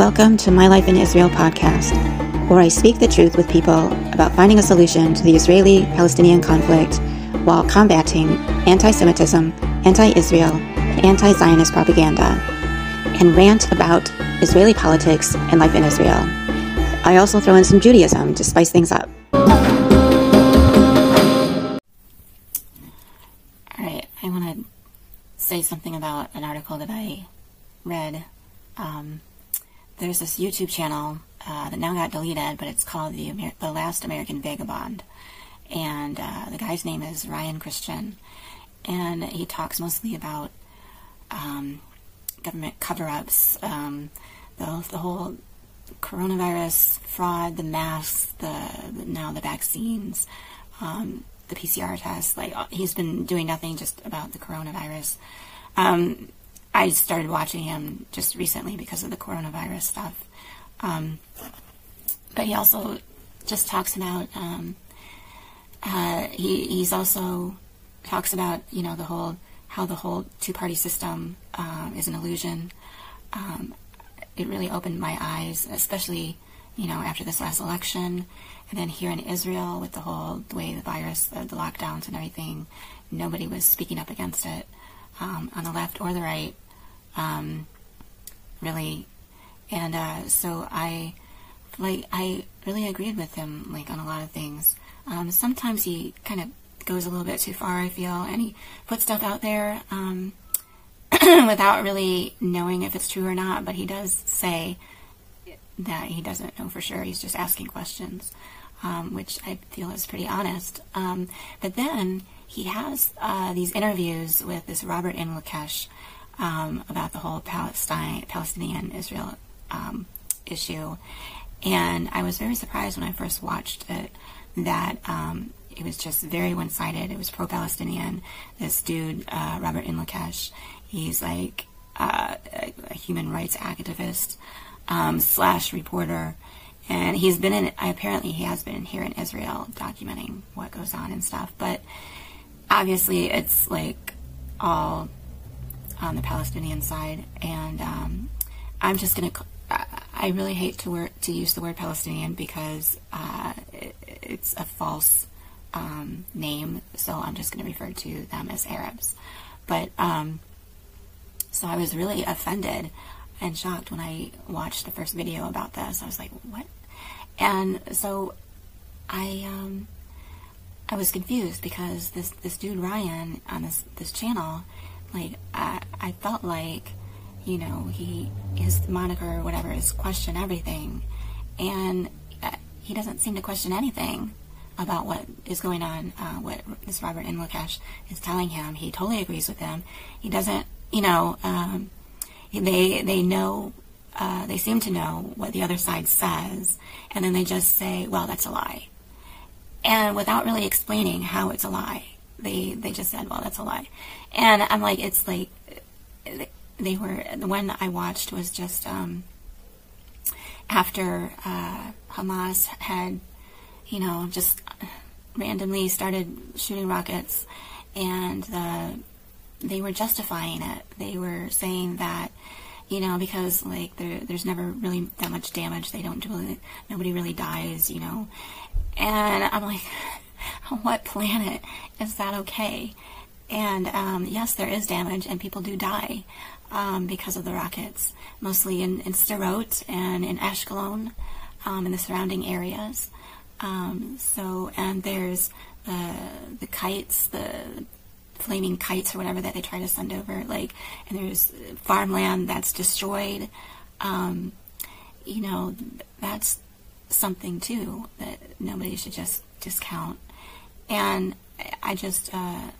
Welcome to My Life in Israel podcast, where I speak the truth with people about finding a solution to the Israeli-Palestinian conflict while combating anti-Semitism, anti-Israel, and anti-Zionist propaganda, and rant about Israeli politics and life in Israel. I also throw in some Judaism to spice things up. All right, I want to say something about an article that I read. There's this YouTube channel that now got deleted, but it's called The Last American Vagabond. And the guy's name is Ryan Cristian. And he talks mostly about government cover-ups, the whole coronavirus fraud, the masks, now the vaccines, the PCR tests. Like, he's been doing nothing just about the coronavirus. I started watching him just recently because of the coronavirus stuff. But he also just talks about, he's also talks about, the whole, how the whole two-party system is an illusion. It really opened my eyes, especially, after this last election. And then here in Israel with the whole way the virus, the lockdowns and everything, nobody was speaking up against it. On the left or the right, really, and so I really agreed with him, on a lot of things. Sometimes he kind of goes a little bit too far, I feel, and he puts stuff out there without really knowing if it's true or not, but he does say that he doesn't know for sure, he's just asking questions, which I feel is pretty honest, but then he has these interviews with this Robert Inlakesh about the whole Palestinian-Israel issue. And I was very surprised when I first watched it that it was just very one-sided. It was pro-Palestinian. This dude, Robert Inlakesh, he's like a human rights activist / reporter. And he's been in, apparently he has been here in Israel documenting what goes on and stuff. But obviously, it's all on the Palestinian side, and I'm just gonna. I really hate to use the word Palestinian because it's a false name, so I'm just gonna refer to them as Arabs. But so I was really offended and shocked when I watched the first video about this. I was like, what? And so I was confused because this dude Ryan on this channel, I felt like, his moniker or whatever is question everything, and he doesn't seem to question anything about what is going on. What this Robert Inlakesh is telling him, he totally agrees with him. He doesn't, they know, they seem to know what the other side says, and then they just say, well, that's a lie. And without really explaining how it's a lie, they just said, well, that's a lie. And I'm like, it's like, they were, the one I watched was just after Hamas had, just randomly started shooting rockets, and they were justifying it. They were saying that, because there's never really that much damage. They don't do, nobody really dies, And I'm like, on what planet is that okay? And yes, there is damage, and people do die because of the rockets, mostly in Sderot and in Ashkelon, in the surrounding areas. And there's the kites, the flaming kites or whatever that they try to send over, and there's farmland that's destroyed. That's something too that nobody should just discount. And I just I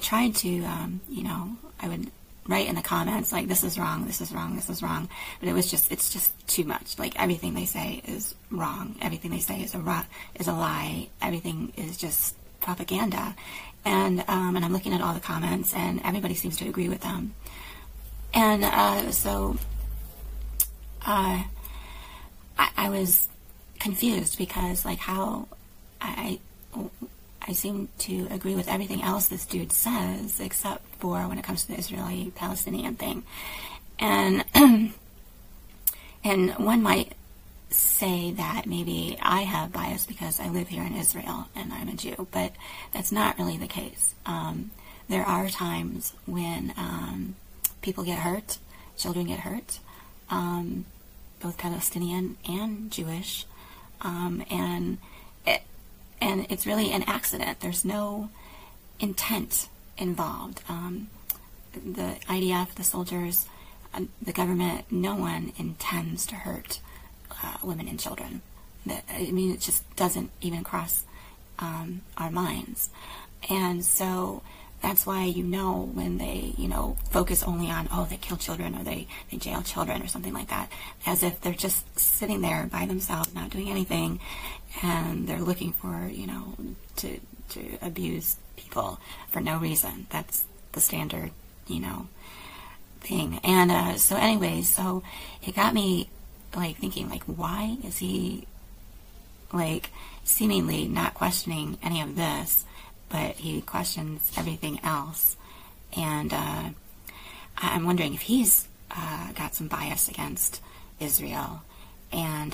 tried to I would write in the comments this is wrong, this is wrong, this is wrong, but it's just too much. Everything they say is wrong, everything they say is a lie, everything is just propaganda. And and I'm looking at all the comments, and everybody seems to agree with them. And I was confused because how I seem to agree with everything else this dude says except for when it comes to the Israeli-Palestinian thing. And And one might say that maybe I have bias because I live here in Israel and I'm a Jew, but that's not really the case. There are times when people get hurt, children get hurt, both Palestinian and Jewish, and it's really an accident. There's no intent involved. The IDF, the soldiers, the government, no one intends to hurt women and children. I mean, it just doesn't even cross our minds. And so that's why, you know, when they, you know, focus only on, oh, they kill children or they jail children or something like that, as if they're just sitting there by themselves, not doing anything, and they're looking for, you know, to abuse people for no reason. That's the standard, you know, thing. And so anyways, so it got me like thinking, like, why is he like seemingly not questioning any of this, but he questions everything else? And I'm wondering if he's got some bias against Israel. And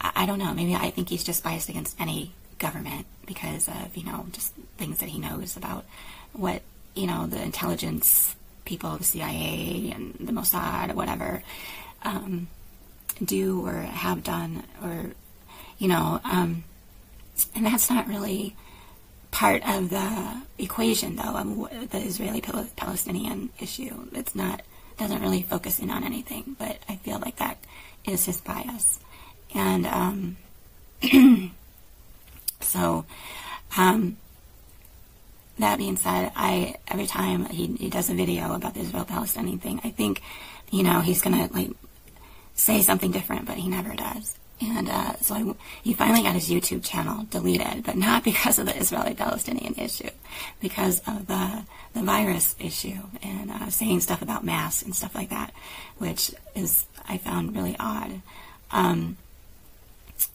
I don't know, maybe I think he's just biased against any government because of, you know, just things that he knows about what, you know, the intelligence people, the CIA and the Mossad or whatever, do or have done, or, you know, and that's not really part of the equation, though. The Israeli-Palestinian issue, it's not, doesn't really focus in on anything, but I feel like that is his bias. And so that being said, every time he does a video about the Israel-Palestinian thing, I think, you know, he's gonna like say something different, but he never does. And so he finally got his YouTube channel deleted, but not because of the Israeli-Palestinian issue, because of the virus issue and saying stuff about masks and stuff like that, which is, I found really odd.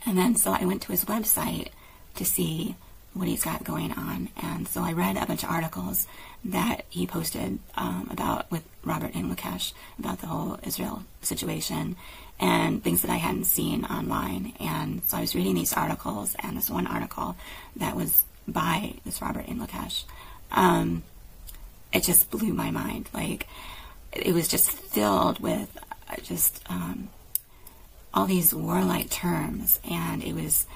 And then so I went to his website to see what he's got going on, and so I read a bunch of articles that he posted about with Robert Inlakesh about the whole Israel situation and things that I hadn't seen online. And so I was reading these articles, and this one article that was by this Robert Inlakesh, it just blew my mind. Like, it was just filled with just all these warlike terms, and it was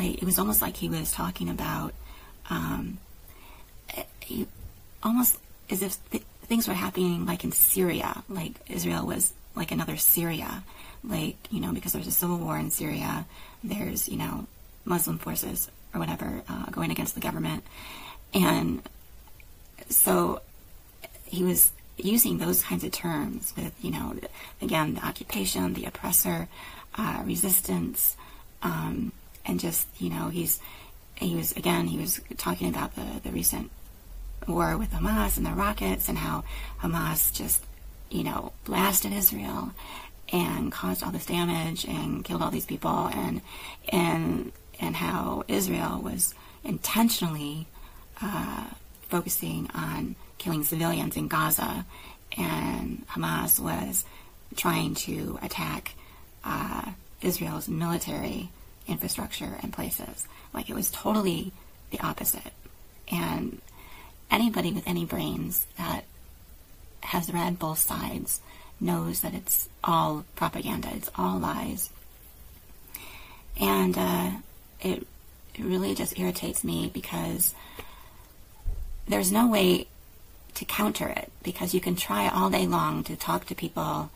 it was almost like he was talking about, almost as if things were happening like in Syria, like Israel was like another Syria, like, you know, because there's a civil war in Syria, there's, you know, Muslim forces or whatever going against the government. And so he was using those kinds of terms with, you know, again, the occupation, the oppressor, resistance, and just, you know, he was talking about the recent war with Hamas and the rockets and how Hamas just, you know, blasted Israel and caused all this damage and killed all these people, and how Israel was intentionally focusing on killing civilians in Gaza, and Hamas was trying to attack Israel's military infrastructure and places. Like, it was totally the opposite. And anybody with any brains that has read both sides knows that it's all propaganda, it's all lies. And it really just irritates me because there's no way to counter it, because you can try all day long to talk to people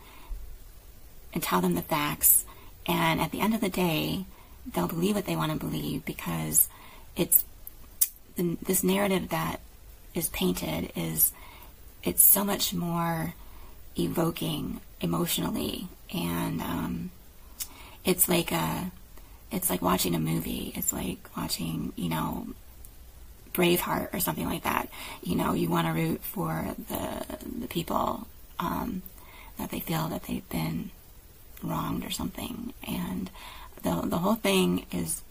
and tell them the facts, and at the end of the day they'll believe what they want to believe, because it's this narrative that is painted it's so much more evoking emotionally. And it's like watching a movie. It's like watching, you know, Braveheart or something like that. You know, you want to root for the people that they feel that they've been wronged or something. And the whole thing is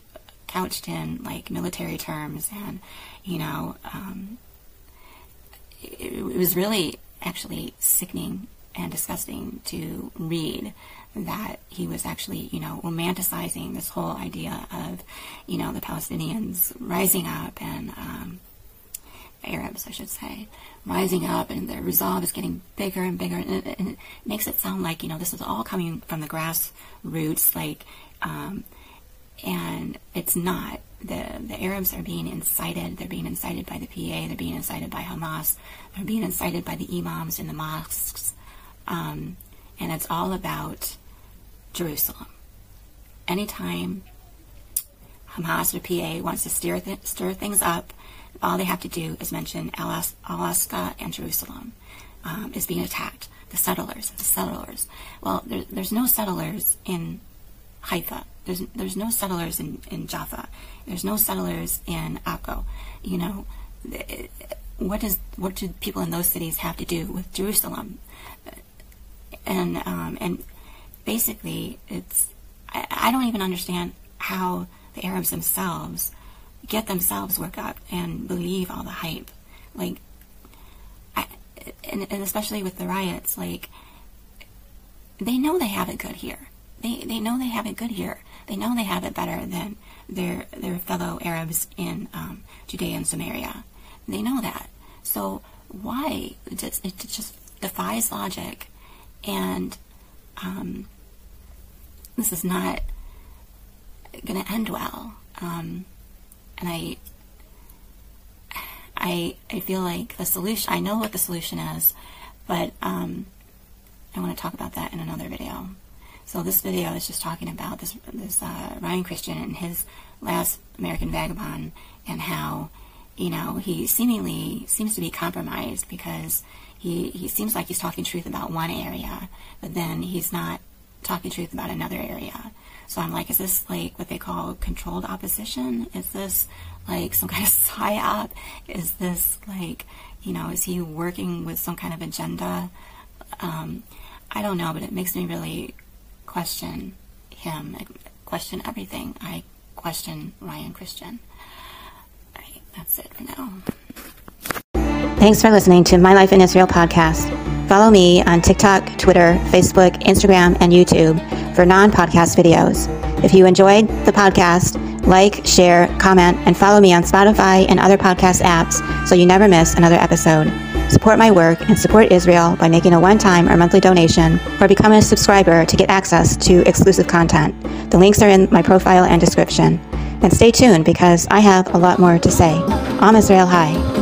couched in like military terms, and, you know, it was really actually sickening and disgusting to read, that he was actually, you know, romanticizing this whole idea of, you know, the Palestinians rising up and, Arabs, I should say, rising up, and their resolve is getting bigger and bigger, and it makes it sound like, you know, this is all coming from the grassroots, like, and it's not. The Arabs are being incited. They're being incited by the PA. They're being incited by Hamas. They're being incited by the imams in the mosques. And it's all about Jerusalem. Anytime Hamas or PA wants to stir things up, all they have to do is mention Al-Aqsa and Jerusalem is being attacked. The settlers. Well, there's no settlers in Haifa. There's no settlers in Jaffa. There's no settlers in Akko. You know, what do people in those cities have to do with Jerusalem? And basically, I don't even understand how the Arabs themselves get themselves worked up and believe all the hype. Like, and especially with the riots, like, they know they have it good here. They know they have it good here. They know they have it better than their fellow Arabs in Judea and Samaria. They know that. So why? It just defies logic. And this is not going to end well. And I feel like the solution, I know what the solution is, but I want to talk about that in another video. So this video is just talking about this Ryan Cristian and his Last American Vagabond, and how, you know, he seemingly seems to be compromised, because he seems like he's talking truth about one area, but then he's not talking truth about another area. So I'm like, is this like what they call controlled opposition? Is this like some kind of psyop? Is this like, you know, is he working with some kind of agenda? I don't know, but it makes me really question him. I question everything. I question Ryan Cristian. All right, that's it for now. Thanks for listening to My Life in Israel podcast. Follow me on TikTok, Twitter, Facebook, Instagram, and YouTube for non-podcast videos. If you enjoyed the podcast, like, share, comment, and follow me on Spotify and other podcast apps so you never miss another episode. Support my work and support Israel by making a one-time or monthly donation, or become a subscriber to get access to exclusive content. The links are in my profile and description. And stay tuned, because I have a lot more to say. Am Israel High.